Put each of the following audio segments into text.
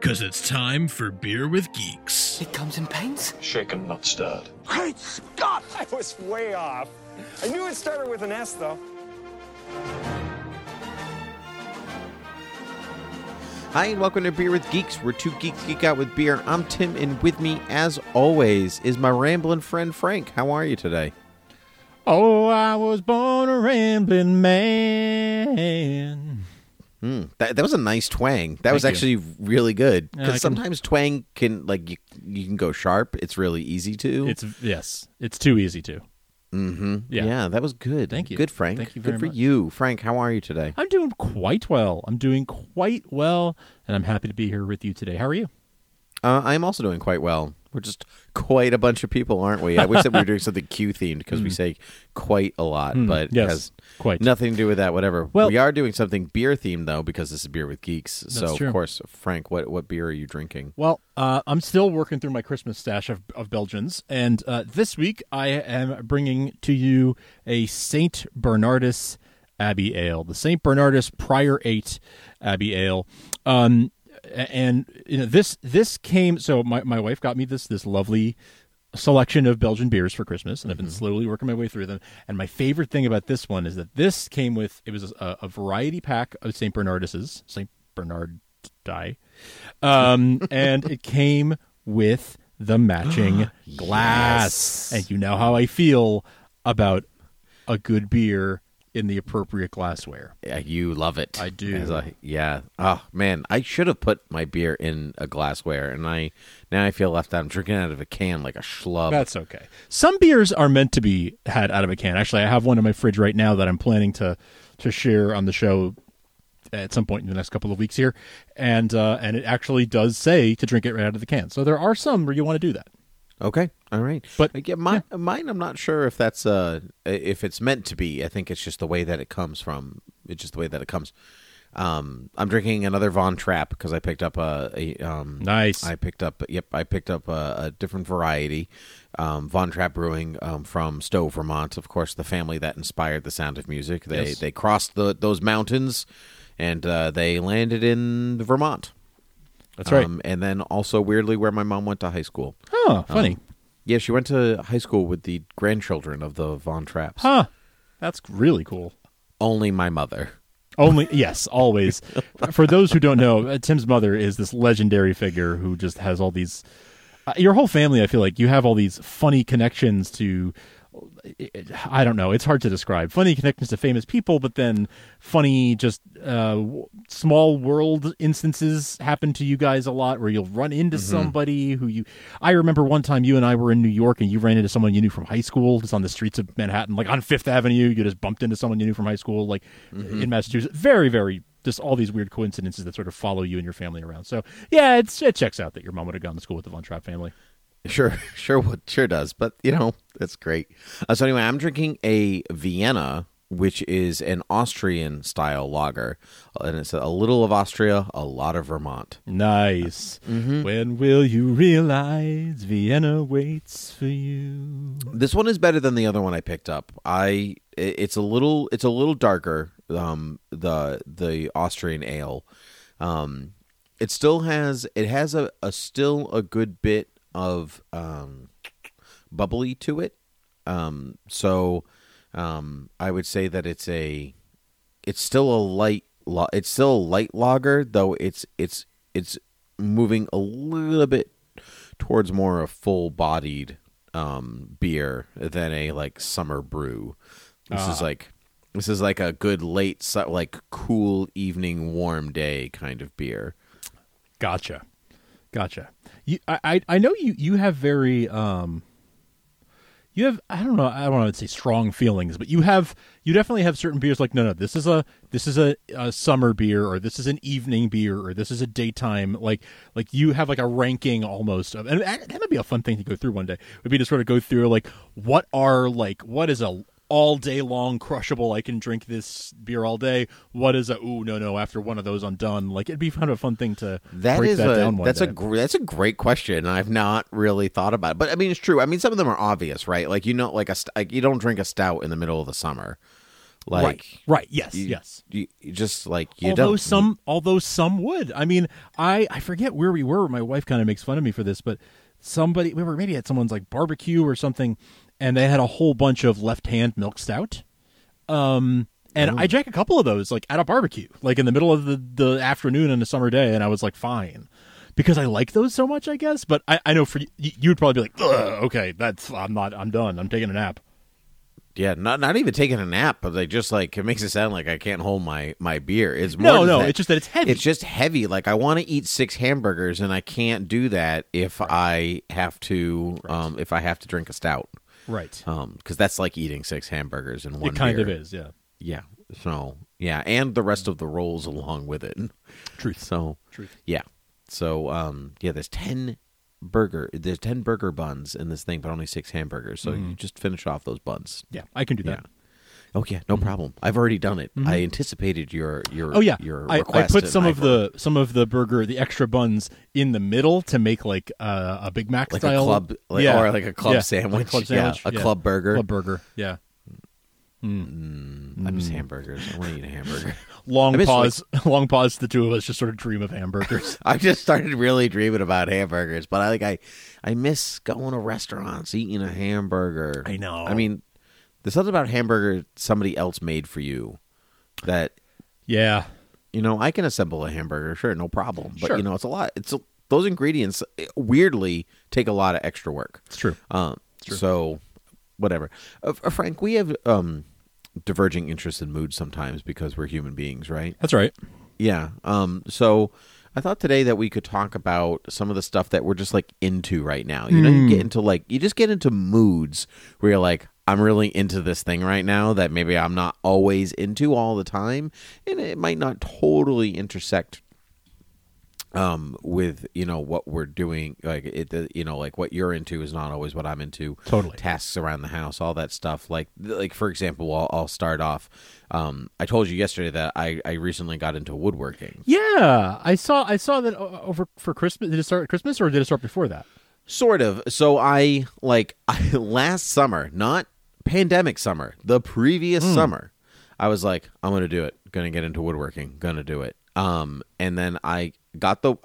Because it's time for Beer with Geeks. It comes in paints? Shaken, not stirred. Great Scott! I was way off. I knew it started with an S, though. Hi, and welcome to Beer with Geeks. We're two geeks geek out with beer. I'm Tim, and with me, as always, is my rambling friend Frank. How are you today? Oh, I was born a rambling man. That was a nice twang. That was actually really good. Because sometimes twang can, like, you can go sharp. It's really easy to. It's too easy to. Mm-hmm. Yeah, that was good. Thank you. Good, Frank. Thank you very much. Good for you. Frank, how are you today? I'm doing quite well. And I'm happy to be here with you today. How are you? I'm also doing quite well. We're just quite a bunch of people, aren't we? I wish that we were doing something Q-themed because we say quite a lot, but it has quite nothing to do with that, whatever. Well, we are doing something beer-themed, though, because this is Beer with Geeks. So, true. Of course, Frank, what beer are you drinking? Well, I'm still working through my Christmas stash of Belgians, and this week I am bringing to you a St. Bernardus Abbey Ale, the St. Bernardus Prior 8 Abbey Ale. And you know, this came, so my wife got me this lovely selection of Belgian beers for Christmas, and I've been slowly working my way through them. And my favorite thing about this one is that this came with, it was a variety pack of St. Bernardus, and it came with the matching glass. Yes. And you know how I feel about a good beer in the appropriate glassware. Yeah, you love it. I do. Yeah. Oh man, I should have put my beer in a glassware, and now I feel left out. I'm drinking out of a can like a schlub. That's okay. Some beers are meant to be had out of a can. Actually, I have one in my fridge right now that I'm planning to share on the show at some point in the next couple of weeks here, and it actually does say to drink it right out of the can. So there are some where you want to do that. Okay, all right, but yeah, mine. I'm not sure if that's if it's meant to be. I think it's just the way that it comes from. It's just the way that it comes. I'm drinking another Von Trapp because I picked up nice. I picked up a different variety. Von Trapp Brewing from Stowe, Vermont. Of course, the family that inspired The Sound of Music. They crossed those mountains, and they landed in Vermont. That's right. And then also, weirdly, where my mom went to high school. Oh, funny. Yeah, she went to high school with the grandchildren of the Von Trapps. Huh. That's really cool. Only my mother. Only, yes, always. For those who don't know, Tim's mother is this legendary figure who just has all these... your whole family, I feel like, you have all these funny connections to... I don't know. It's hard to describe. Funny connections to famous people, but then funny, just small world instances happen to you guys a lot where you'll run into somebody who you... I remember one time you and I were in New York and you ran into someone you knew from high school just on the streets of Manhattan, like on Fifth Avenue. You just bumped into someone you knew from high school, like in Massachusetts. Very, very... just all these weird coincidences that sort of follow you and your family around. So, yeah, it checks out that your mom would have gone to school with the Von Trapp family. Sure does. But, you know, that's great. So anyway, I'm drinking a Vienna, which is an Austrian-style lager. And it's a little of Austria, a lot of Vermont. Nice. When will you realize Vienna waits for you? This one is better than the other one I picked up. It's a little darker, the Austrian ale. It still has... It has a still a good bit of bubbly to it, so I would say that it's still a light lager, though it's moving a little bit towards more a full bodied beer than a like summer brew. This is like a good late, like cool evening, warm day kind of beer. Gotcha. Gotcha. I know you have very I don't know, I'd say strong feelings, but you definitely have certain beers like no, this is a summer beer, or this is an evening beer, or this is a daytime, like you have like a ranking almost of, and that would be a fun thing to go through one day, would be to sort of go through like what is a all day long crushable, I can drink this beer all day, what is a ooh no after one of those I'm done, like it'd be kind of a fun thing to break that down one day. That's a great question, and I've not really thought about it, but I mean it's true. I mean some of them are obvious, right? Like like you don't drink a stout in the middle of the summer, like right. Yes. You just like you although don't. Although some would. I mean I forget where we were. My wife kind of makes fun of me for this, but we were maybe at someone's like barbecue or something. And they had a whole bunch of Left Hand milk stout. I drank a couple of those, like, at a barbecue, like, in the middle of the afternoon on a summer day, and I was, like, fine. Because I like those so much, I guess. But I know for you would probably be like, okay, I'm done. I'm taking a nap. Yeah, not even taking a nap, but they just, like, it makes it sound like I can't hold my beer. It's more it's just that it's heavy. It's just heavy. Like, I want to eat 6 hamburgers, and I can't do that if I have to, if I have to drink a stout. Right. Because that's like eating 6 hamburgers in one beer. It kind of is, yeah. Yeah. So, yeah. And the rest of the rolls along with it. Truth. Yeah. So, yeah, there's 10 burger buns in this thing, but only 6 hamburgers. So you just finish off those buns. Yeah, I can do that. Yeah. Oh, yeah, no problem. I've already done it. Mm-hmm. I anticipated your request. I put some of the burger, the extra buns, in the middle to make like a Big Mac like style. Or like a club sandwich. Like a club sandwich. Yeah. Club burger. Club burger, yeah. I miss hamburgers. I want to eat a hamburger. Long pause. The two of us just sort of dream of hamburgers. I just started really dreaming about hamburgers, but I miss going to restaurants, eating a hamburger. I know. I mean... There's something about hamburger somebody else made for you that, yeah, you know, I can assemble a hamburger, sure, no problem. But, you know, it's a lot. Those ingredients weirdly take a lot of extra work. It's true. So, whatever. Frank, we have diverging interests and moods sometimes because we're human beings, right? That's right. Yeah. So I thought today that we could talk about some of the stuff that we're just like into right now. You know, you just get into moods where you're like, I'm really into this thing right now that maybe I'm not always into all the time, and it might not totally intersect with, you know, what we're doing. Like, you know, like what you're into is not always what I'm into. Totally. Tasks around the house, all that stuff. Like for example, I'll start off. I told you yesterday that I recently got into woodworking. Yeah, I saw that over for Christmas. Did it start at Christmas or did it start before that? Sort of. So I last summer, not pandemic summer, the previous summer, I was like, I'm going to do it. Going to get into woodworking. Going to do it. And then I got the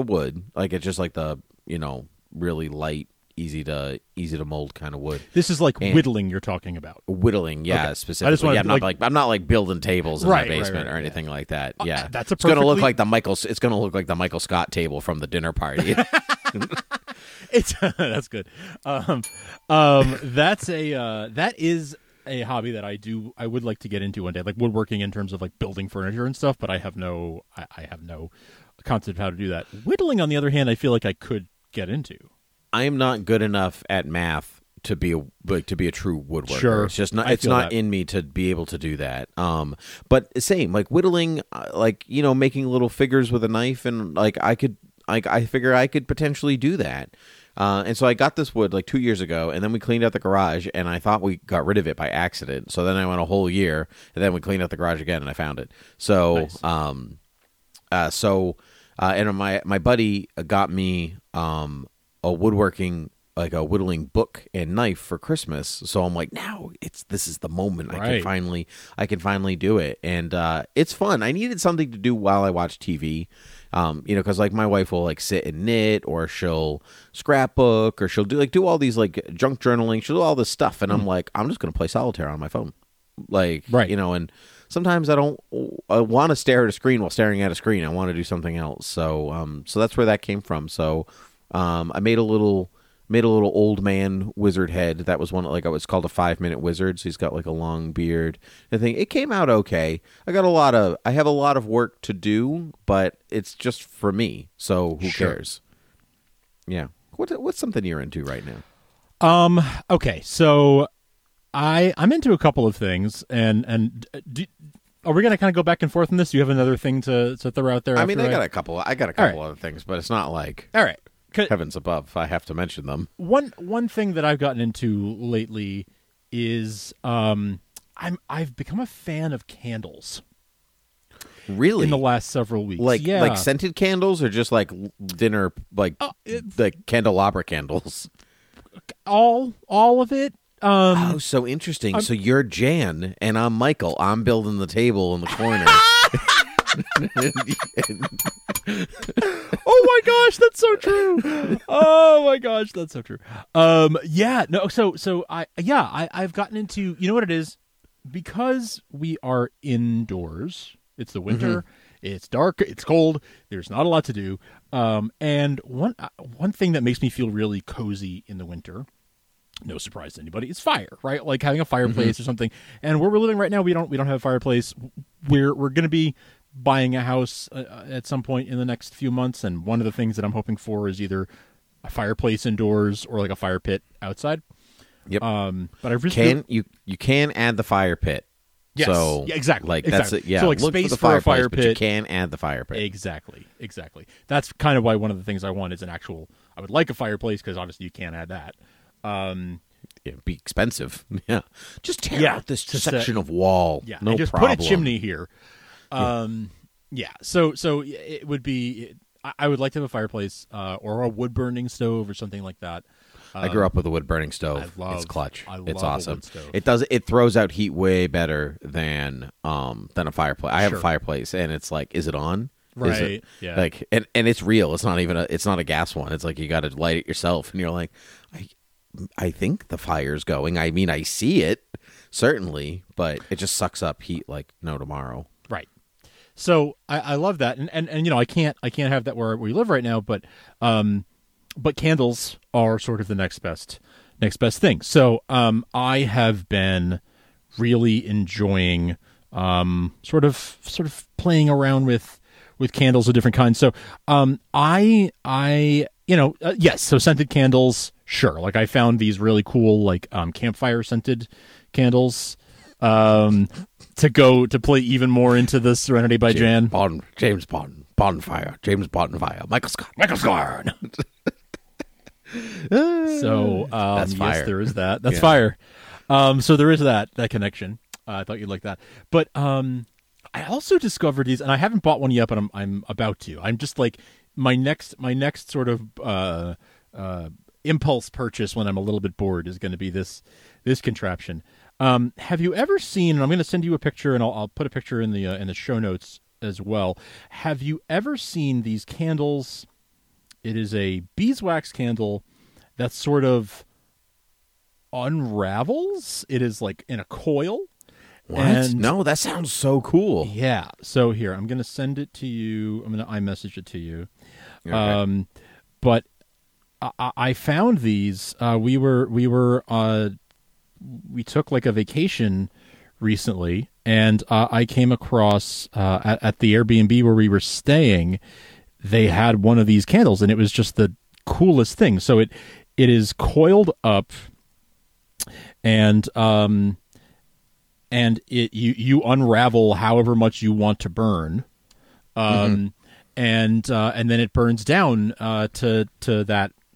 wood. Like it's just like the, you know, really light, easy to mold kind of wood. This is like whittling you're talking about. Whittling, yeah, okay. Specifically. I'm not like building tables in my basement or anything like that. Yeah. That's it's going to look like the Michael Scott table from the dinner party. That's good. That is a hobby that I would like to get into one day, like woodworking in terms of like building furniture and stuff, but I have no concept of how to do that. Whittling, on the other hand, I feel like I could get into. I am not good enough at math to be a true woodworker. Sure. It's just not in me to be able to do that. But same, like whittling, like, you know, making little figures with a knife, and like I figure I could potentially do that. And so I got this wood like 2 years ago, and then we cleaned out the garage, and I thought we got rid of it by accident. So then I went a whole year, and then we cleaned out the garage again, and I found it. So, nice. And my buddy got me a woodworking, like a whittling book and knife for Christmas. So I'm like, now this is the moment. Right. I can finally do it. And it's fun. I needed something to do while I watched TV. You know, because like my wife will like sit and knit, or she'll scrapbook, or she'll do all these like junk journaling. She'll do all this stuff, and I'm like, I'm just gonna play solitaire on my phone, like you know. And sometimes I want to stare at a screen while staring at a screen. I want to do something else. So so that's where that came from. So I made a little old man wizard head. That was one, like, it's called a 5-minute wizard. So he's got like a long beard. I think it came out okay. I have a lot of work to do, but it's just for me. So who cares? Yeah. What's something you're into right now? Okay. So I'm into a couple of things, and are we going to kind of go back and forth on this? Do you have another thing to throw out there? I mean, I got a couple other things, but it's not like all right. Heavens above, I have to mention them. One thing that I've gotten into lately is I've become a fan of candles. Really? In the last several weeks. Like scented candles or just like dinner, like the candelabra candles? All of it. Oh, so interesting. So you're Jan and I'm Michael. I'm building the table in the corner. Oh my gosh, that's so true. Yeah, no, so I've gotten into, you know what it is? Because we are indoors, it's the winter, it's dark, it's cold, there's not a lot to do. And one thing that makes me feel really cozy in the winter, no surprise to anybody, is fire, right? Like having a fireplace or something. And where we're living right now, we don't have a fireplace. We're going to be buying a house at some point in the next few months, and one of the things that I'm hoping for is either a fireplace indoors or like a fire pit outside. Yep. But I really you can add the fire pit. Yes. So, yeah, exactly. Like exactly. That's it. Yeah. So like look space for a fire pit. But you can add the fire pit. Exactly. That's kind of why one of the things I want is I would like a fireplace because obviously you can't add that. It'd be expensive. Yeah. Just tear out this section of wall. Yeah. No just problem. Put a chimney here. Yeah. So it would be. I would like to have a fireplace or a wood burning stove or something like that. I grew up with a wood burning stove. It's clutch. It's awesome. It throws out heat way better than a fireplace. I have a fireplace and it's like, is it on? Right. Is it, yeah. Like and it's real. It's not even a gas one. It's like you got to light it yourself, and you're like, I think the fire's going. I mean, I see it certainly, but it just sucks up heat like no tomorrow. Right. So I love that, and you know I can't have that where we live right now, but candles are sort of the next best thing. So I have been really enjoying sort of playing around with candles of different kinds. So I you know yes, so scented candles. Sure. Like I found these really cool, like campfire scented candles to play even more into the Serenity by Jan. James Bonfire. Michael Scott. So that's fire. Yes, there is that. That's fire. So there is that connection. I thought you'd like that. But I also discovered these, and I haven't bought one yet, but I'm about to. I'm just like my next sort of. Impulse purchase when I'm a little bit bored is going to be this contraption. Have you ever seen? And I'm going to send you a picture, and I'll put a picture in the show notes as well. Have you ever seen these candles? It is a beeswax candle that sort of unravels. It is like in a coil. What? No, that sounds so cool. Yeah. So here, I'm going to send it to you. I'm going to iMessage it to you. Okay. But. I found these. We took like a vacation recently, and I came across at the Airbnb where we were staying. They had one of these candles, and it was just the coolest thing. So it is coiled up, and it you unravel however much you want to burn. And then it burns down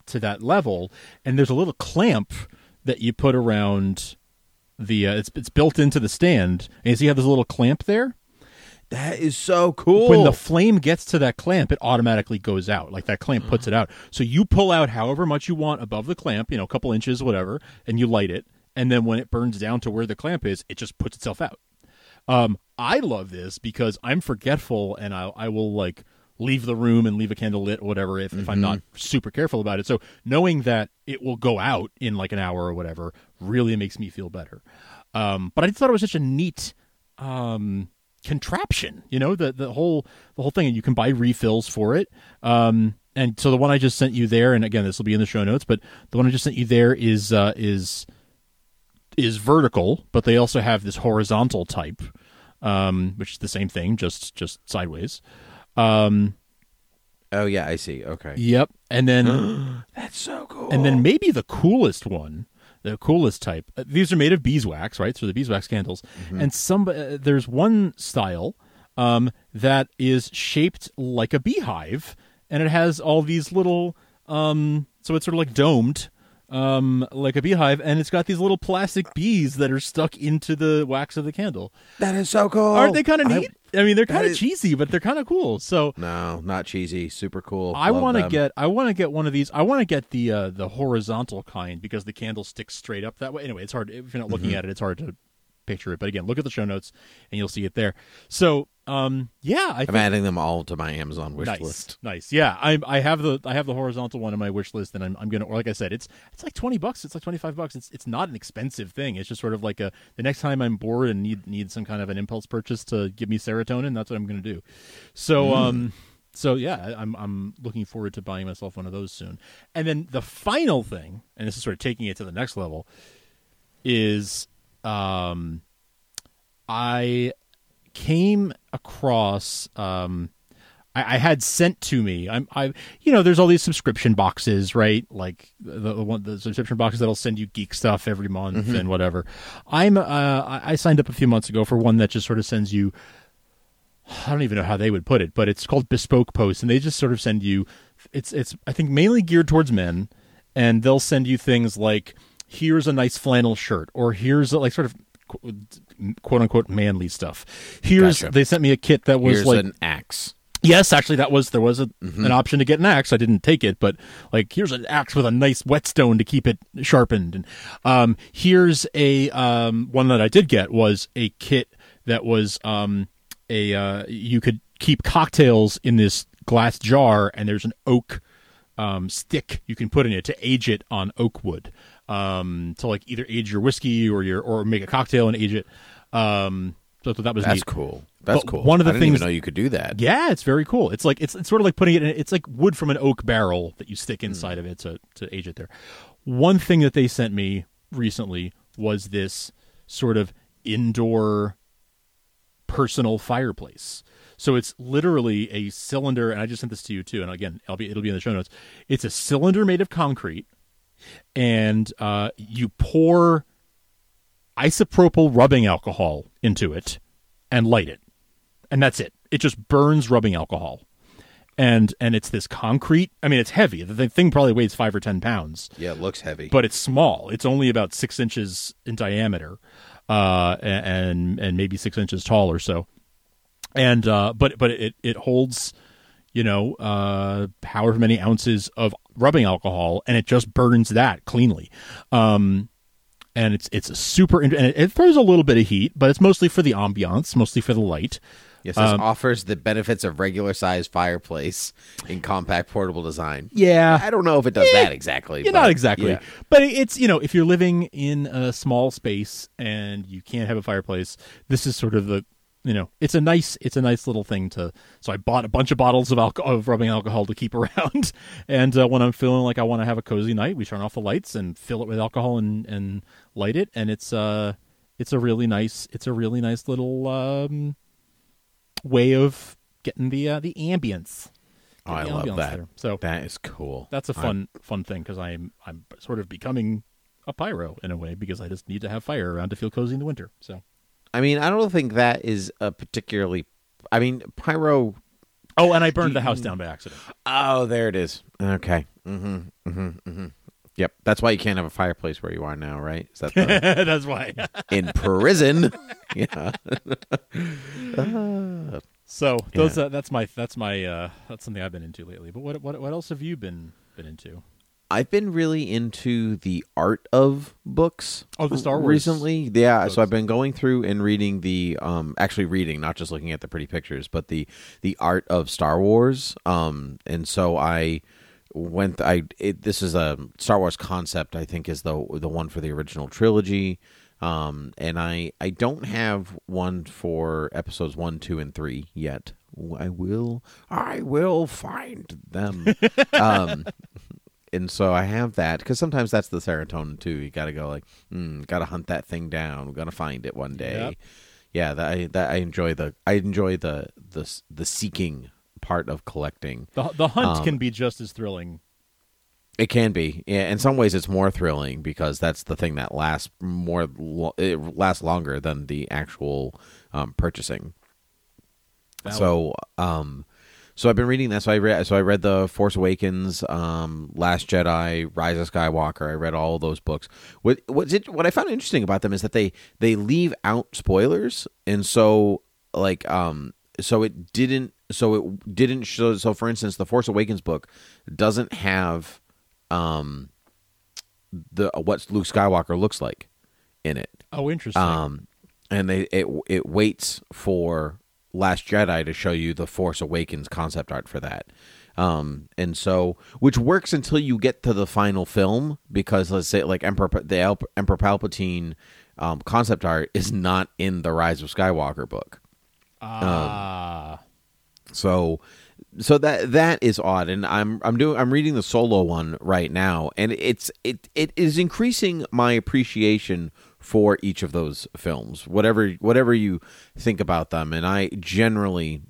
to that level, and there's a little clamp that you put around the it's built into the stand, and you see how there's a little clamp there. That is so cool. When the flame gets to that clamp, it automatically goes out. Like that clamp puts it out, so you pull out however much you want above the clamp, you know, a couple inches, whatever, and you light it, and then when it burns down to where the clamp is, it just puts itself out. I love this because I'm forgetful, and I will like leave the room and leave a candle lit or whatever if I'm not super careful about it. So knowing that it will go out in like an hour or whatever really makes me feel better. But I just thought it was such a neat contraption, you know, the whole thing. And you can buy refills for it. And so the one I just sent you there, and again, this will be in the show notes, but the one I just sent you there is vertical, but they also have this horizontal type, which is the same thing, just sideways. Oh, yeah, I see. Okay. Yep. And then... That's so cool. And then maybe the coolest one, the coolest type. These are made of beeswax, right? So the beeswax candles. Mm-hmm. And there's one style that is shaped like a beehive, and it has all these little... so it's sort of like domed, like a beehive, and it's got these little plastic bees that are stuck into the wax of the candle. That is so cool. Aren't they kind of neat? I mean, they're kind of cheesy, but they're kind of cool. So no, not cheesy, super cool. I want to get one of these. I want to get the horizontal kind because the candle sticks straight up that way. Anyway, it's hard if you're not looking at it. It's hard to picture it. But again, look at the show notes, and you'll see it there. So yeah, I'm adding them all to my Amazon wish list. Nice, yeah. I have the horizontal one on my wish list, and I'm gonna. Or like I said, it's like $20. It's like $25. It's not an expensive thing. It's just sort of like the next time I'm bored and need some kind of an impulse purchase to give me serotonin. That's what I'm gonna do. So so yeah, I'm looking forward to buying myself one of those soon. And then the final thing, and this is sort of taking it to the next level, is I came across I had sent to me there's all these subscription boxes, right? Like the subscription boxes that'll send you geek stuff every month and whatever. I signed up a few months ago for one that just sort of sends you, I don't even know how they would put it, but it's called Bespoke Post, and they just sort of send you, it's I think mainly geared towards men, and they'll send you things like, here's a nice flannel shirt, or here's a, like, sort of quote unquote manly stuff. Here's They sent me a kit that was, here's like an axe. Yes, actually there was an option to get an axe. I didn't take it, but like, here's an axe with a nice whetstone to keep it sharpened. And here's a one that I did get was a kit that was you could keep cocktails in this glass jar, and there's an oak stick you can put in it to age it on oak wood. To like either age your whiskey or make a cocktail and age it. So that was neat. Cool. That's cool. One of the things I didn't even know you could do that. Yeah, it's very cool. It's like it's sort of like putting it in. It's like wood from an oak barrel that you stick inside of it to age it there. One thing that they sent me recently was this sort of indoor personal fireplace. So it's literally a cylinder, and I just sent this to you too. And again, it'll be in the show notes. It's a cylinder made of concrete. And you pour isopropyl rubbing alcohol into it and light it. And that's it. It just burns rubbing alcohol. And it's this concrete. I mean, it's heavy. The thing probably weighs 5 or 10 pounds. Yeah, it looks heavy. But it's small. It's only about 6 inches in diameter and maybe 6 inches tall or so. And but it holds, however many ounces of rubbing alcohol, and it just burns that cleanly. And it's a super, and it throws a little bit of heat, but it's mostly for the ambiance, mostly for the light. Yes, this offers the benefits of regular size fireplace in compact portable design. Yeah. I don't know if it does that exactly. Not exactly. Yeah. But it's, if you're living in a small space and you can't have a fireplace, this is sort of the, it's a nice little thing to. So I bought a bunch of bottles of rubbing alcohol to keep around, and when I'm feeling like I want to have a cozy night, we turn off the lights and fill it with alcohol and light it, and it's a really nice little way of getting the ambience. Oh, I love that. There. So that is cool. That's a fun thing because I'm sort of becoming a pyro in a way because I just need to have fire around to feel cozy in the winter. So. I mean, I don't think that is a particularly... I mean, pyro... Oh, and I burned the house down by accident. Oh, there it is. Okay. Yep. That's why you can't have a fireplace where you are now, right? Is that That's why. In prison. Yeah. So those. Yeah. That's something I've been into lately. But what else have you been into? I've been really into the art of books. Oh, the Star Wars recently, yeah. Books. So I've been going through and reading actually reading, not just looking at the pretty pictures, but the art of Star Wars. And so I went. This is a Star Wars concept. I think is the one for the original trilogy. And I don't have one for episodes 1, 2, and 3 yet. I will find them. And so I have that because sometimes that's the serotonin too. You got to go like, got to hunt that thing down. We're gonna find it one day. Yep. Yeah, I enjoy the seeking part of collecting. The hunt can be just as thrilling. It can be. Yeah, in some ways, it's more thrilling because that's the thing that lasts longer than the actual purchasing. So I've been reading that. So I read The Force Awakens, Last Jedi, Rise of Skywalker. I read all those books. What I found interesting about them is that they leave out spoilers, and so like so for instance, The Force Awakens book doesn't have what Luke Skywalker looks like in it. Oh, interesting. And it waits for Last Jedi to show you the Force Awakens concept art for that. And so, which works until you get to the final film, because let's say like Emperor Palpatine concept art is not in the Rise of Skywalker book. So that is odd. And I'm reading the Solo one right now, and it is increasing my appreciation for each of those films, whatever you think about them, and I generally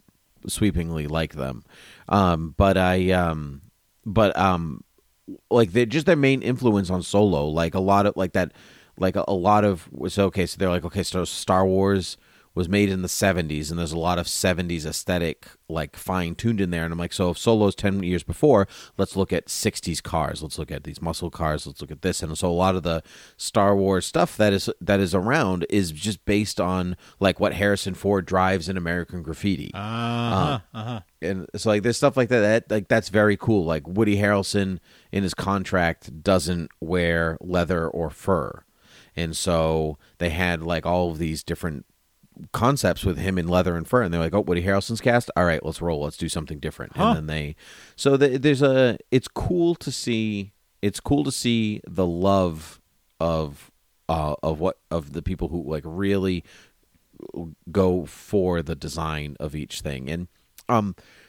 sweepingly like them, but like they're just their main influence on Solo, so Star Wars was made in the 70s, and there's a lot of 70s aesthetic like fine-tuned in there. And I'm like, so if Solo's 10 years before, let's look at 60s cars. Let's look at these muscle cars. Let's look at this. And so a lot of the Star Wars stuff that is around is just based on like what Harrison Ford drives in American Graffiti. And so like there's stuff like that like that's very cool. Like Woody Harrelson in his contract doesn't wear leather or fur. And so they had like all of these different concepts with him in leather and fur, and they're like, oh, Woody Harrelson's cast, all right, let's roll, let's do something different. And then it's cool to see the love of the people who like really go for the design of each thing. And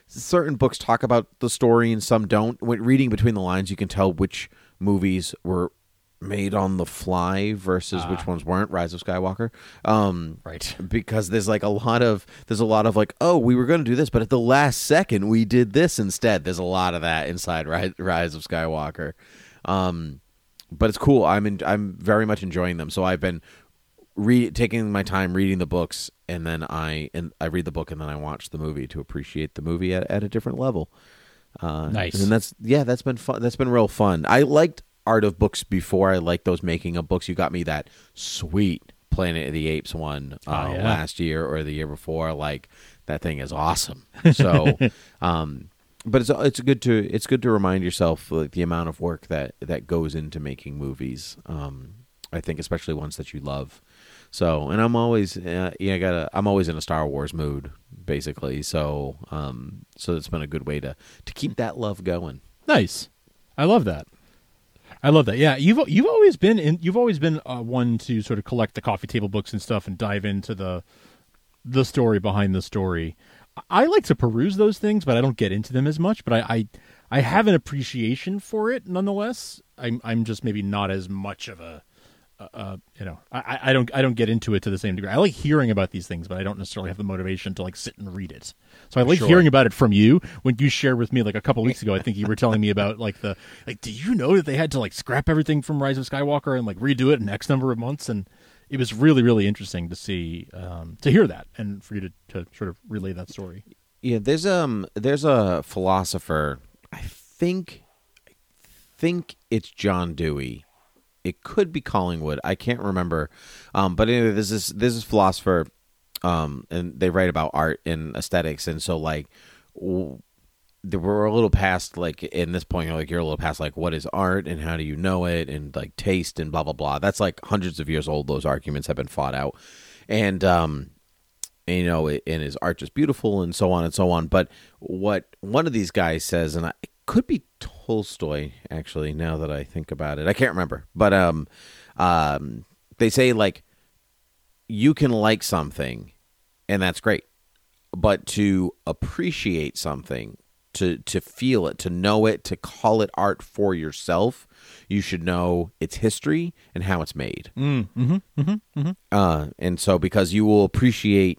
certain books talk about the story and some don't. When reading between the lines, you can tell which movies were made on the fly versus which ones weren't. Rise of Skywalker, right? Because there's a lot of like, oh, we were going to do this, but at the last second we did this instead. There's a lot of that inside Rise of Skywalker, but it's cool. I'm very much enjoying them. So I've been taking my time reading the books, and then I read the book and then I watch the movie to appreciate the movie at a different level. Nice, and that's been fun. That's been real fun. I liked art of books before. I like those making of books. You got me that sweet Planet of the Apes one last year or the year before. Like that thing is awesome. So, but it's good to remind yourself like the amount of work that goes into making movies. I think especially ones that you love. So, and I'm always I'm always in a Star Wars mood basically. So, so it's been a good way to keep that love going. Nice, I love that. Yeah, you've always been one to sort of collect the coffee table books and stuff and dive into the story behind the story. I like to peruse those things, but I don't get into them as much. But I have an appreciation for it nonetheless. I'm just maybe not as much of I don't get into it to the same degree. I like hearing about these things, but I don't necessarily have the motivation to like sit and read it. So I like hearing about it from you. When you shared with me like a couple weeks ago, I think you were telling me about like do you know that they had to like scrap everything from Rise of Skywalker and like redo it in X number of months? And it was really, really interesting to see, to hear that and for you to sort of relay that story. Yeah. There's a philosopher, I think it's John Dewey. It could be Collingwood. I can't remember. But anyway, this is philosopher, and they write about art and aesthetics. And so, like, we're a little past, like, in this point, you're a little past, like, what is art and how do you know it and, like, taste and blah, blah, blah. That's, like, hundreds of years old. Those arguments have been fought out. And, and is art just beautiful and so on and so on. But what one of these guys says, and it could be Tolstoy, actually, now that I think about it. I can't remember. But they say, like, you can like something, and that's great. But to appreciate something, to feel it, to know it, to call it art for yourself, you should know its history and how it's made. And so because you will appreciate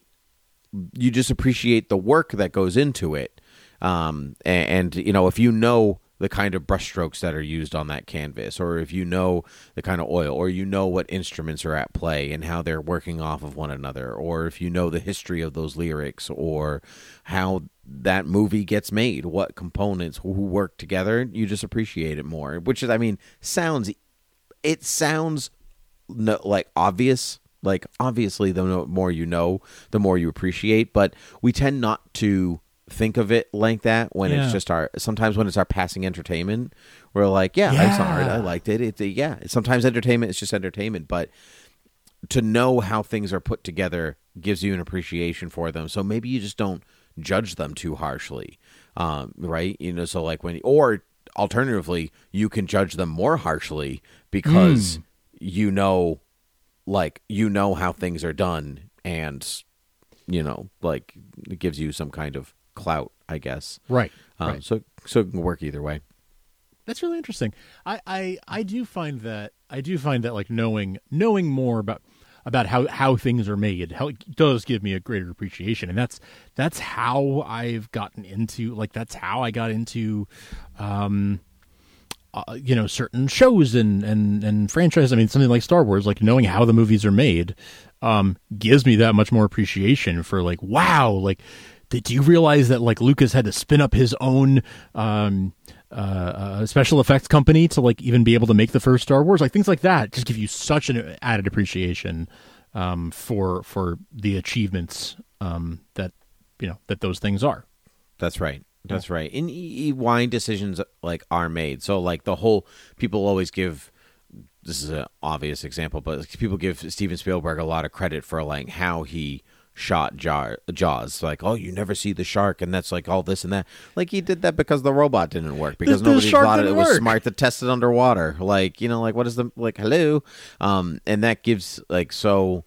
the work that goes into it. And, you know, if you know the kind of brushstrokes that are used on that canvas, or if you know the kind of oil, or you know what instruments are at play and how they're working off of one another, or if you know the history of those lyrics or how that movie gets made, what components who work together, you just appreciate it more, which is, I mean, it sounds like obvious. Like, obviously, the more you know, the more you appreciate, but we tend not to think of it like that when it's just sometimes when it's our passing entertainment, we're like, I saw it, I liked it. Sometimes entertainment is just entertainment, but to know how things are put together gives you an appreciation for them. So maybe you just don't judge them too harshly, right? You know, so like or alternatively, you can judge them more harshly because you know how things are done, and you know, like, it gives you some kind of clout, I guess. Right. Right. So it can work either way. That's really interesting. I do find that like knowing more about how things are made does give me a greater appreciation, and that's how I've gotten into you know, certain shows and franchises. I mean, something like Star Wars, like knowing how the movies are made, gives me that much more appreciation for like, wow, like, did you realize that like Lucas had to spin up his own special effects company to like even be able to make the first Star Wars? Like, things like that just give you such an added appreciation for the achievements that, you know, that those things are. That's right. That's right. And why decisions like are made. So like the whole, people always give, this is an obvious example, but people give Steven Spielberg a lot of credit for like how he shot Jaws. Like, oh, you never see the shark, and that's like all this and that. Like, he did that because the robot didn't work, because nobody thought it was smart to test it underwater. Like, you know, like, what is the, like, hello? And that gives like, so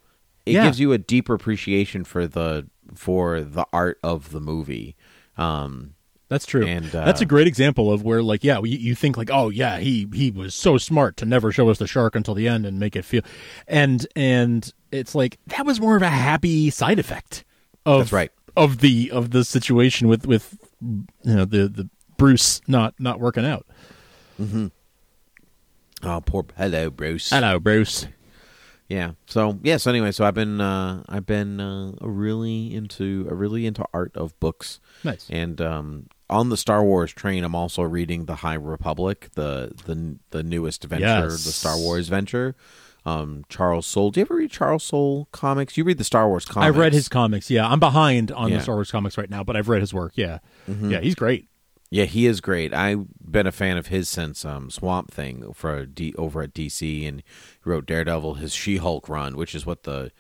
it gives you a deeper appreciation for the art of the movie. That's true. And, that's a great example of where, like, you think, like, oh, yeah, he was so smart to never show us the shark until the end and make it feel. And it's like, that was more of a happy side effect of the situation with you know, the Bruce not working out. Mm-hmm. Oh, hello, Bruce. Hello, Bruce. Yeah. So anyway, so I've been really into art of books. Nice. And, on the Star Wars train, I'm also reading The High Republic, the newest venture, the Star Wars venture. Charles Soule. Do you ever read Charles Soule comics? You read the Star Wars comics. I've read his comics. Yeah, I'm behind on the Star Wars comics right now, but I've read his work. Yeah, mm-hmm. Yeah, he's great. Yeah, he is great. I've been a fan of his since Swamp Thing over at DC, and he wrote Daredevil, his She-Hulk run, which is what the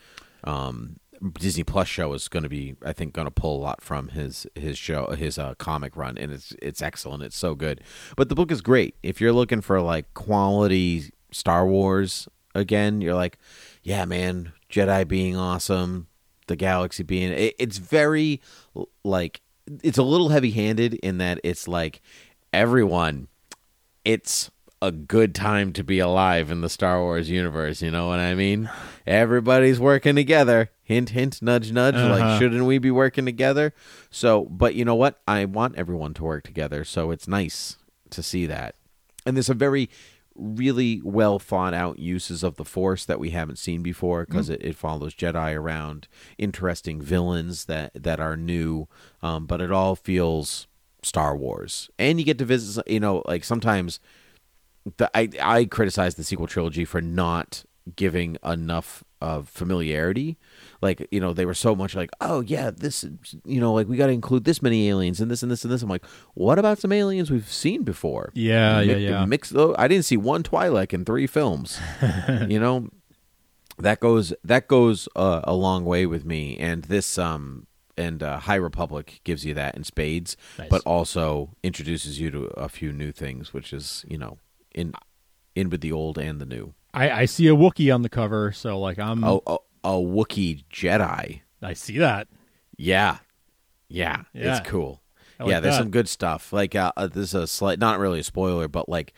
Disney Plus show is going to be, I think, going to pull a lot from his show, his comic run, and it's excellent. It's so good. But the book is great. If you're looking for like quality Star Wars again, you're like, yeah, man, Jedi being awesome, the galaxy being it's very like, it's a little heavy-handed in that it's like, everyone, it's a good time to be alive in the Star Wars universe, you know what I mean? Everybody's working together. Hint, hint, nudge, nudge. Uh-huh. Like, shouldn't we be working together? So, but you know what? I want everyone to work together, so it's nice to see that. And there's a very really well thought out uses of the Force that we haven't seen before, because it follows Jedi around, interesting villains that are new, but it all feels Star Wars. And you get to visit, you know, like sometimes I criticize the sequel trilogy for not giving enough of familiarity. Like, you know, they were so much like, oh yeah, this, you know, like, we got to include this many aliens and this and this and this. I'm like, what about some aliens we've seen before? Mix those. I didn't see one Twi'lek in 3 films. You know, that goes a long way with me. And this High Republic gives you that in spades. Nice. But also introduces you to a few new things, which is, you know, in with the old and the new. I see a Wookiee on the cover, so like, I'm a Wookiee Jedi. I see that. Yeah. It's cool. Like, there's some good stuff. Like, this is a slight, not really a spoiler, but like,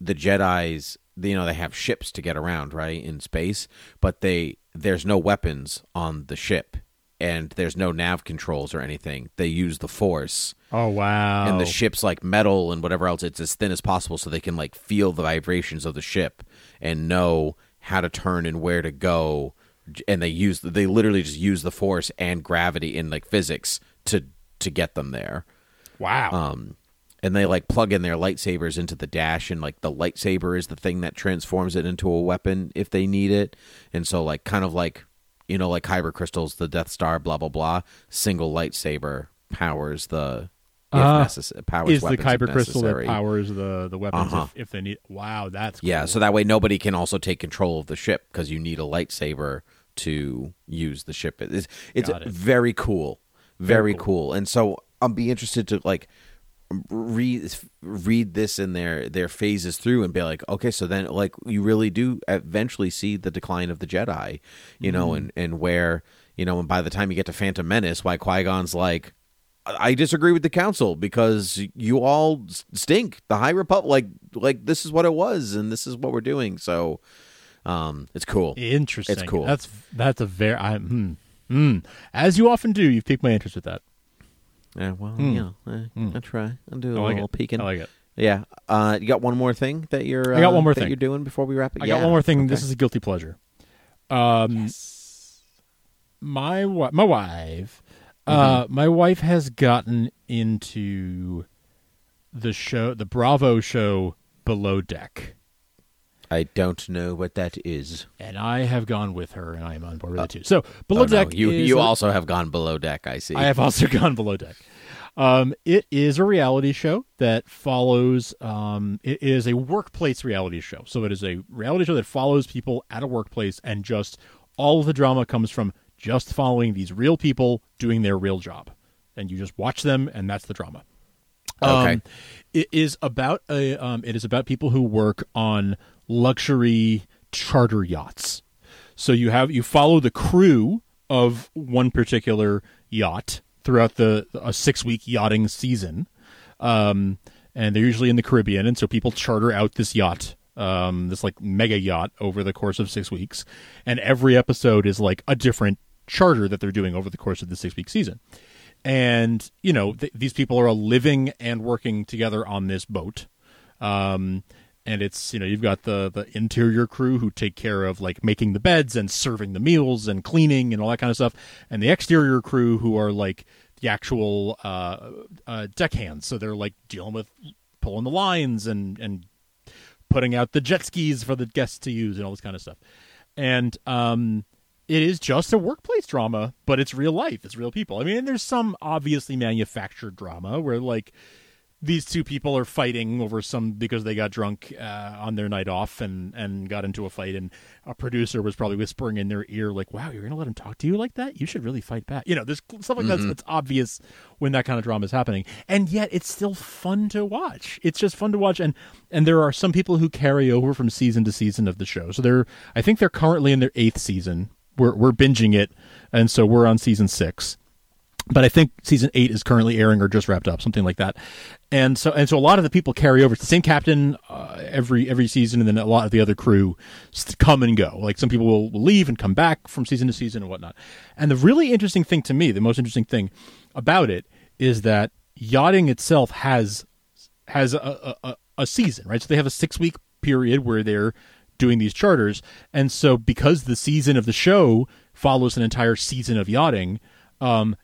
the Jedi's, you know, they have ships to get around, right, in space, but there's no weapons on the ship. and there's no nav controls or anything. They use the Force. Oh, wow. And the ship's like metal and whatever else. It's as thin as possible so they can like feel the vibrations of the ship and know how to turn and where to go. And they literally just use the Force and gravity and like physics to get them there. Wow. And they like plug in their lightsabers into the dash, and like the lightsaber is the thing that transforms it into a weapon if they need it. And so like kind of like, you know, like Kyber crystals, the Death Star, blah blah blah. Single lightsaber powers the powers is weapons the Kyber crystal that powers the weapons if they need. Wow, that's cool. Yeah. So that way nobody can also take control of the ship because you need a lightsaber to use the ship. It's very cool, very cool. And so I'll be interested to like read this in their phases through and be like, okay, so then like you really do eventually see the decline of the Jedi, you know, and where, you know, and by the time you get to Phantom Menace, why Qui-Gon's like, I disagree with the council because you all stink. The High Republic, like this is what it was and this is what we're doing. So it's cool. Interesting. It's cool. That's a very as you often do, you've piqued my interest with that. Yeah, well, I try. I'll do a little peeking. I like it. Yeah. You got one more thing that you're you're doing before we wrap it? I got one more thing. Okay. This is a guilty pleasure. Yes. My wife has gotten into the show, the Bravo show Below Deck. I don't know what that is. And I have gone with her, and I am on board with it, too. So, Below Deck You also have gone Below Deck, I see. I have also gone Below Deck. It is a reality show that follows... it is a workplace reality show. So it is a reality show that follows people at a workplace, and just all of the drama comes from just following these real people doing their real job. And you just watch them, and that's the drama. Okay. It is about people who work on... luxury charter yachts. So you follow the crew of one particular yacht throughout a 6-week yachting season, and they're usually in the Caribbean. And so people charter out this yacht, this like mega yacht, over the course of 6 weeks. And every episode is like a different charter that they're doing over the course of the 6-week season. And you know these people are living and working together on this boat. And it's, you know, you've got the interior crew who take care of like making the beds and serving the meals and cleaning and all that kind of stuff, and the exterior crew who are like the actual deckhands. So they're like dealing with pulling the lines and putting out the jet skis for the guests to use and all this kind of stuff. And it is just a workplace drama, but it's real life. It's real people. I mean, there's some obviously manufactured drama where like these two people are fighting over some because they got drunk on their night off and got into a fight, and a producer was probably whispering in their ear like, "Wow, you're going to let him talk to you like that? You should really fight back." You know, there's stuff like that. It's obvious when that kind of drama is happening, and yet it's still fun to watch. It's just fun to watch, and there are some people who carry over from season to season of the show. So I think they're currently in their 8th season. We're binging it, and so we're on season 6. But I think season 8 is currently airing or just wrapped up, something like that. And so a lot of the people carry over. It's the same captain every season, and then a lot of the other crew come and go. Like some people will leave and come back from season to season and whatnot. And the really interesting thing to me, the most interesting thing about it, is that yachting itself has a season, right? So they have a 6-week period where they're doing these charters. And so because the season of the show follows an entire season of yachting,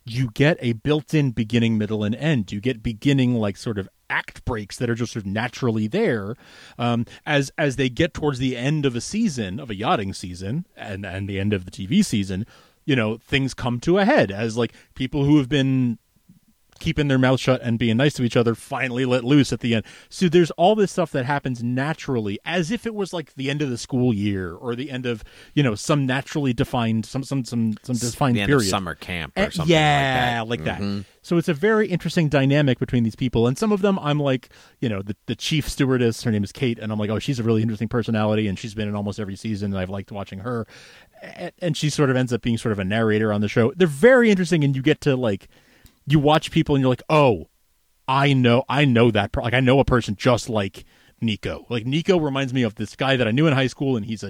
you get a built-in beginning, middle, and end. You get beginning, like, sort of act breaks that are just sort of naturally there. As they get towards the end of a season, of a yachting season, and the end of the TV season, you know, things come to a head as, like, people who have been keeping their mouth shut and being nice to each other finally let loose at the end. So there's all this stuff that happens naturally, as if it was like the end of the school year or the end of, you know, some naturally defined some defined period, of summer camp or something like that. So it's a very interesting dynamic between these people, and some of them I'm like, you know, the chief stewardess, her name is Kate, and I'm like, oh, she's a really interesting personality, and she's been in almost every season, and I've liked watching her, and she sort of ends up being sort of a narrator on the show. They're very interesting, and you get to like. You watch people and you're like, oh, I know that. Like, I know a person just like Nico. Like, Nico reminds me of this guy that I knew in high school, and he's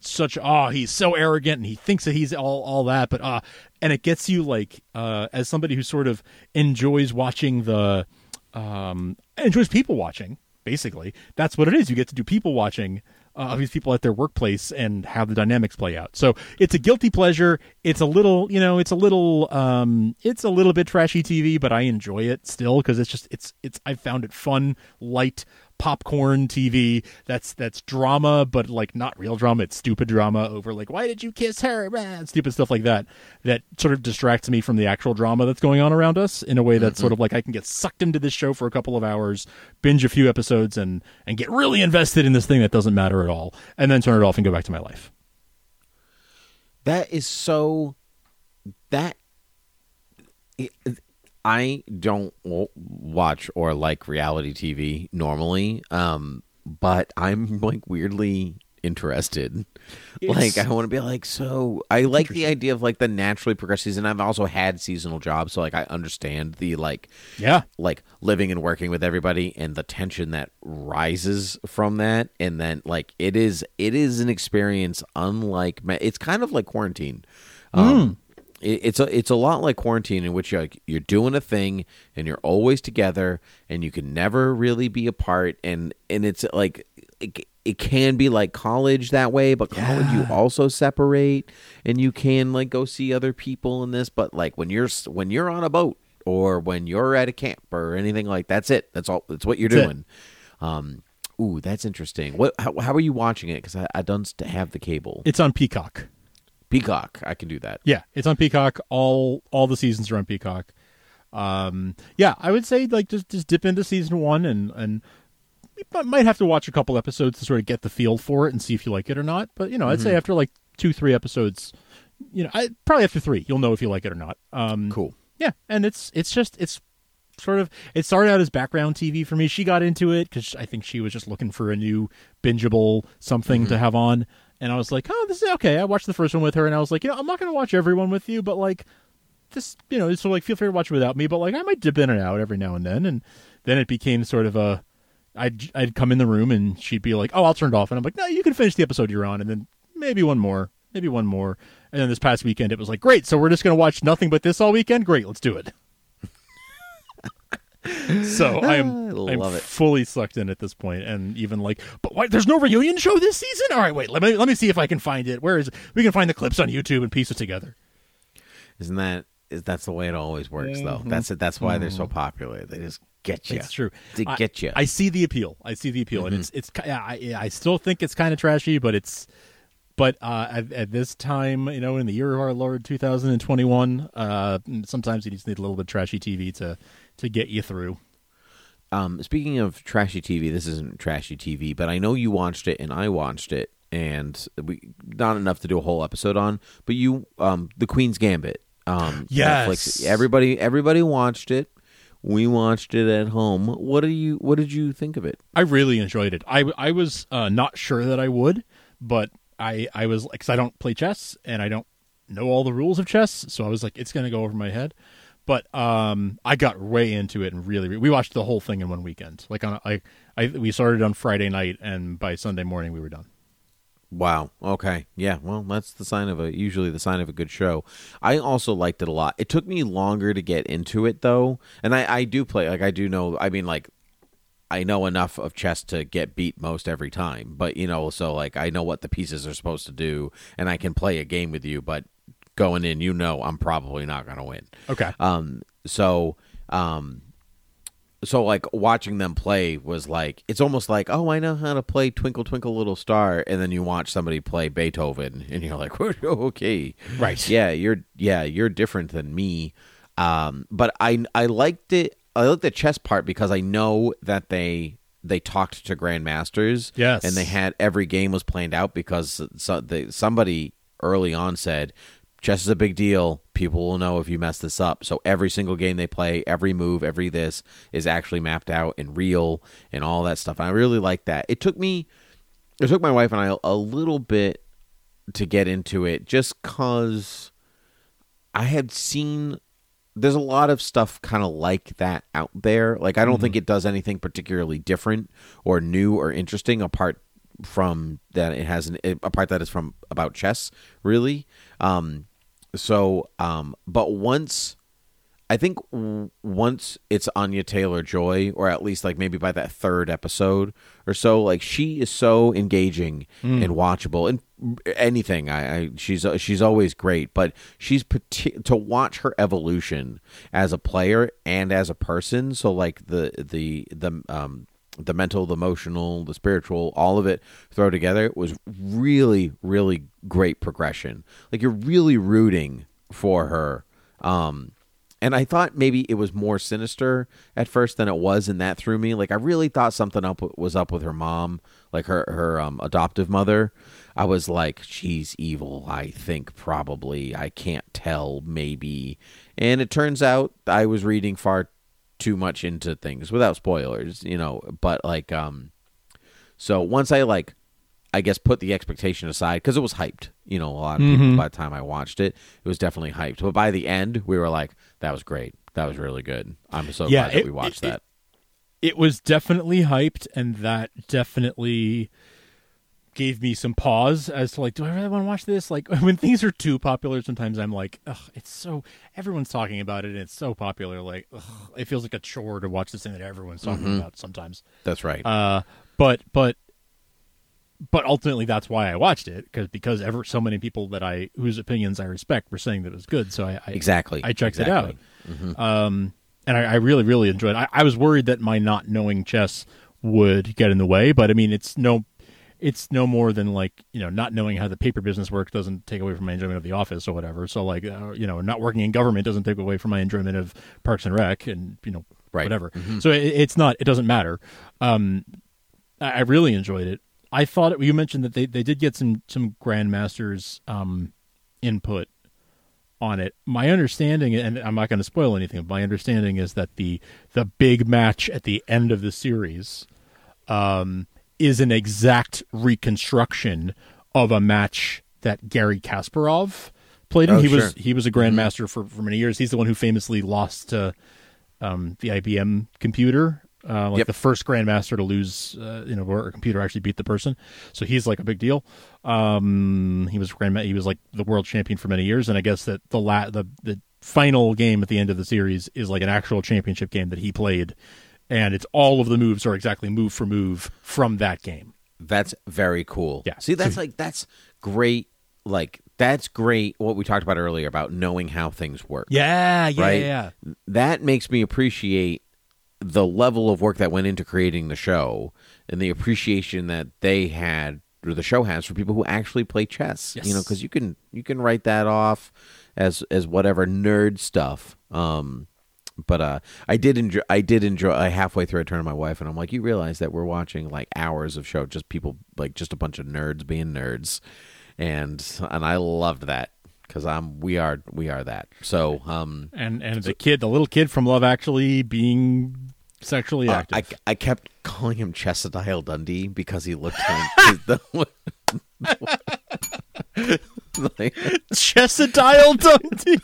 so arrogant, and he thinks that he's all that, but and it gets you, like, as somebody who sort of enjoys watching enjoys people watching, basically. That's what it is. You get to do people watching of these people at their workplace and how the dynamics play out. So it's a guilty pleasure. It's a little, it's a little bit trashy TV, but I enjoy it still because it's just, I found it fun, light popcorn TV. That's drama, but like not real drama. It's stupid drama over like, why did you kiss her? Blah, stupid stuff like that. That sort of distracts me from the actual drama that's going on around us in a way that's sort of like I can get sucked into this show for a couple of hours, binge a few episodes and get really invested in this thing that doesn't matter at all, and then turn it off and go back to my life. I don't watch or like reality TV normally, but I'm like weirdly interested. Like, I want to be like, so I like the idea of like the naturally progressive, and I've also had seasonal jobs, so like I understand the like living and working with everybody and the tension that rises from that, and then like it is an experience unlike it's kind of like quarantine. It's a lot like quarantine, in which you're doing a thing and you're always together and you can never really be apart, and it's like it can be like college that way, but college you also separate and you can like go see other people in this, but like when you're on a boat or when you're at a camp or anything like that's what you're doing. Ooh, that's interesting. How are you watching it? Because I don't have the cable. It's on Peacock. I can do that. Yeah, it's on Peacock. All the seasons are on Peacock. Yeah, I would say like just dip into season one and you might have to watch a couple episodes to sort of get the feel for it and see if you like it or not. But I'd say after like 2-3 episodes, probably after 3, you'll know if you like it or not. Cool. Yeah, and it's sort of, it started out as background TV for me. She got into it because I think she was just looking for a new bingeable something to have on. And I was like, oh, this is okay. I watched the first one with her, and I was like, I'm not going to watch everyone with you, but like, just, it's sort of like, feel free to watch it without me, but like, I might dip in and out every now and then it became sort of a, I'd come in the room, and she'd be like, oh, I'll turn it off, and I'm like, no, you can finish the episode you're on, and then maybe one more, and then this past weekend, it was like, great, so we're just going to watch nothing but this all weekend? Great, let's do it. So I'm fully sucked in at this point, and even like, but why, there's no reunion show this season? All right, wait, let me see if I can find it. Where is it? We can find the clips on YouTube and piece it together. Isn't that that's the way it always works though? That's it. That's why they're so popular. They just get you. It's true. They get you. I see the appeal. and it's I still think it's kind of trashy, but at this time, in the year of our Lord 2021, sometimes you just need a little bit of trashy TV to get you through. Speaking of trashy TV, this isn't trashy TV, but I know you watched it and I watched it, and not enough to do a whole episode on, but you, The Queen's Gambit. Yes. Netflix, everybody watched it. We watched it at home. What did you think of it? I really enjoyed it. I was not sure that I would, but I was, because I don't play chess and I don't know all the rules of chess, so I was like, it's going to go over my head. But I got way into it and really, we watched the whole thing in one weekend. Like we started on Friday night, and by Sunday morning we were done. Wow. Okay. Yeah. Well, that's the sign of a good show. I also liked it a lot. It took me longer to get into it though, and I do play. Like I do know. I mean, like, I know enough of chess to get beat most every time. But so like I know what the pieces are supposed to do, and I can play a game with you, but going in, I'm probably not going to win. Okay. So like watching them play was like, it's almost like, oh, I know how to play Twinkle Twinkle Little Star, and then you watch somebody play Beethoven, and you're like, okay, right, you're different than me. But I liked it. I liked the chess part because I know that they talked to grandmasters, yes, and they had, every game was planned out because somebody early on said, chess is a big deal. People will know if you mess this up. So every single game they play, every move, every this is actually mapped out and real and all that stuff. And I really like that. It took my wife and I a little bit to get into it just because I had seen there's a lot of stuff kind of like that out there. Like, I don't think it does anything particularly different or new or interesting apart from that it has a part that is from about chess, really. But once it's Anya Taylor Joy, or at least like maybe by that third episode or so, like she is so engaging and watchable and anything. She's always great, but she's to watch her evolution as a player and as a person. So like the mental, the emotional, the spiritual, all of it thrown together was really, really great progression. Like you're really rooting for her. And I thought maybe it was more sinister at first than it was, and that threw me. Like I really thought something was up with her mom, like her adoptive mother. I was like, she's evil, I think, probably. I can't tell, maybe. And it turns out I was reading far too much into things without spoilers, you know. But like, so once I like, I guess put the expectation aside because it was hyped. You know, a lot of people, by the time I watched it, it was definitely hyped. But by the end, we were like, that was great. That was really good. I'm so glad that we watched that. It was definitely hyped, and that definitely gave me some pause as to like, do I really want to watch this? Like when things are too popular, sometimes I'm like, ugh, it's so, everyone's talking about it and it's so popular. Like, ugh, it feels like a chore to watch this thing that everyone's talking about sometimes. That's right. But ultimately, that's why I watched it, because ever so many people whose opinions I respect were saying that it was good. So I checked it out, and I really, really enjoyed it. I was worried that my not knowing chess would get in the way, but I mean, it's no more than like, you know, not knowing how the paper business works doesn't take away from my enjoyment of The Office or whatever. So like, you know, not working in government doesn't take away from my enjoyment of Parks and Rec and, you know, whatever. So it doesn't matter. I really enjoyed it. I thought you mentioned that they did get some Grandmaster's input on it. My understanding, and I'm not going to spoil anything, but my understanding is that the big match at the end of the series is an exact reconstruction of a match that Garry Kasparov played in. Oh, he was a Grandmaster for many years. He's the one who famously lost to the IBM computer. The first Grandmaster to lose, where a computer actually beat the person. So he's like a big deal. He was like the world champion for many years, and I guess that the final game at the end of the series is like an actual championship game that he played, and it's all of the moves are exactly move for move from that game. That's very cool. Yeah. See, that's great. Like, that's great what we talked about earlier about knowing how things work. Yeah. That makes me appreciate the level of work that went into creating the show and the appreciation that they had, or the show has, for people who actually play chess. Yes. You know, because you can write that off as whatever nerd stuff. But I did enjoy halfway through I turned to my wife and I'm like, you realize that we're watching like hours of show, just people, like just a bunch of nerds being nerds. And I loved that. Because we are that. So the little kid from Love Actually being sexually active. I kept calling him Chesadile Dundee because he looked like like, Chesadile Dundee.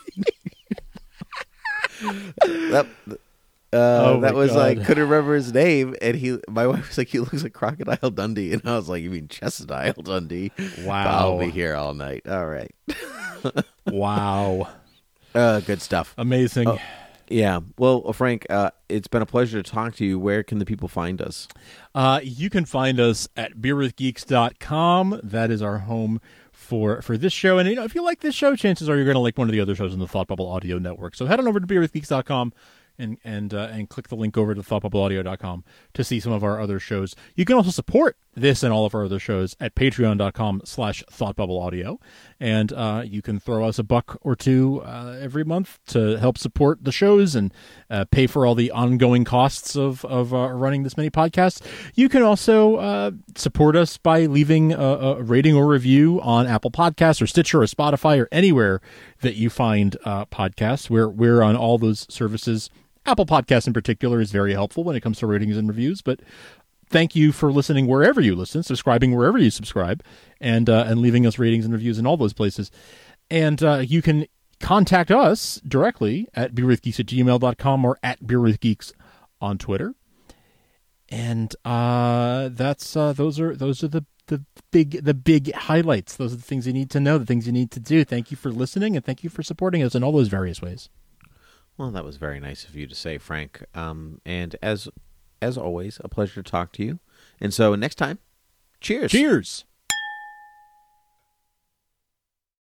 I couldn't remember his name, and my wife was like, he looks like Crocodile Dundee, and I was like, you mean Chesadile Dundee? Wow. But I'll be here all night. All right. Wow. Good stuff. Amazing. Oh, yeah. Well, Frank, it's been a pleasure to talk to you. Where can the people find us? You can find us at beerwithgeeks.com. That is our home for this show. And, you know, if you like this show, chances are you're going to like one of the other shows in the Thought Bubble Audio Network. So head on over to beerwithgeeks.com. And click the link over to thoughtbubbleaudio.com to see some of our other shows. You can also support this and all of our other shows at patreon.com/thoughtbubbleaudio. And you can throw us $1 or $2 every month to help support the shows and pay for all the ongoing costs of running this many podcasts. You can also support us by leaving a rating or review on Apple Podcasts or Stitcher or Spotify or anywhere that you find podcasts. We're on all those services. Apple Podcasts in particular is very helpful when it comes to ratings and reviews, but thank you for listening wherever you listen, subscribing wherever you subscribe, and leaving us ratings and reviews in all those places. And you can Contact us directly at beerwithgeeks@gmail.com or at beerwithgeeks on Twitter. And those are the big highlights. Those are the things you need to know, the things you need to do. Thank you for listening, and thank you for supporting us in all those various ways. Well, that was very nice of you to say, Frank. And as always, a pleasure to talk to you. And so next time, cheers. Cheers.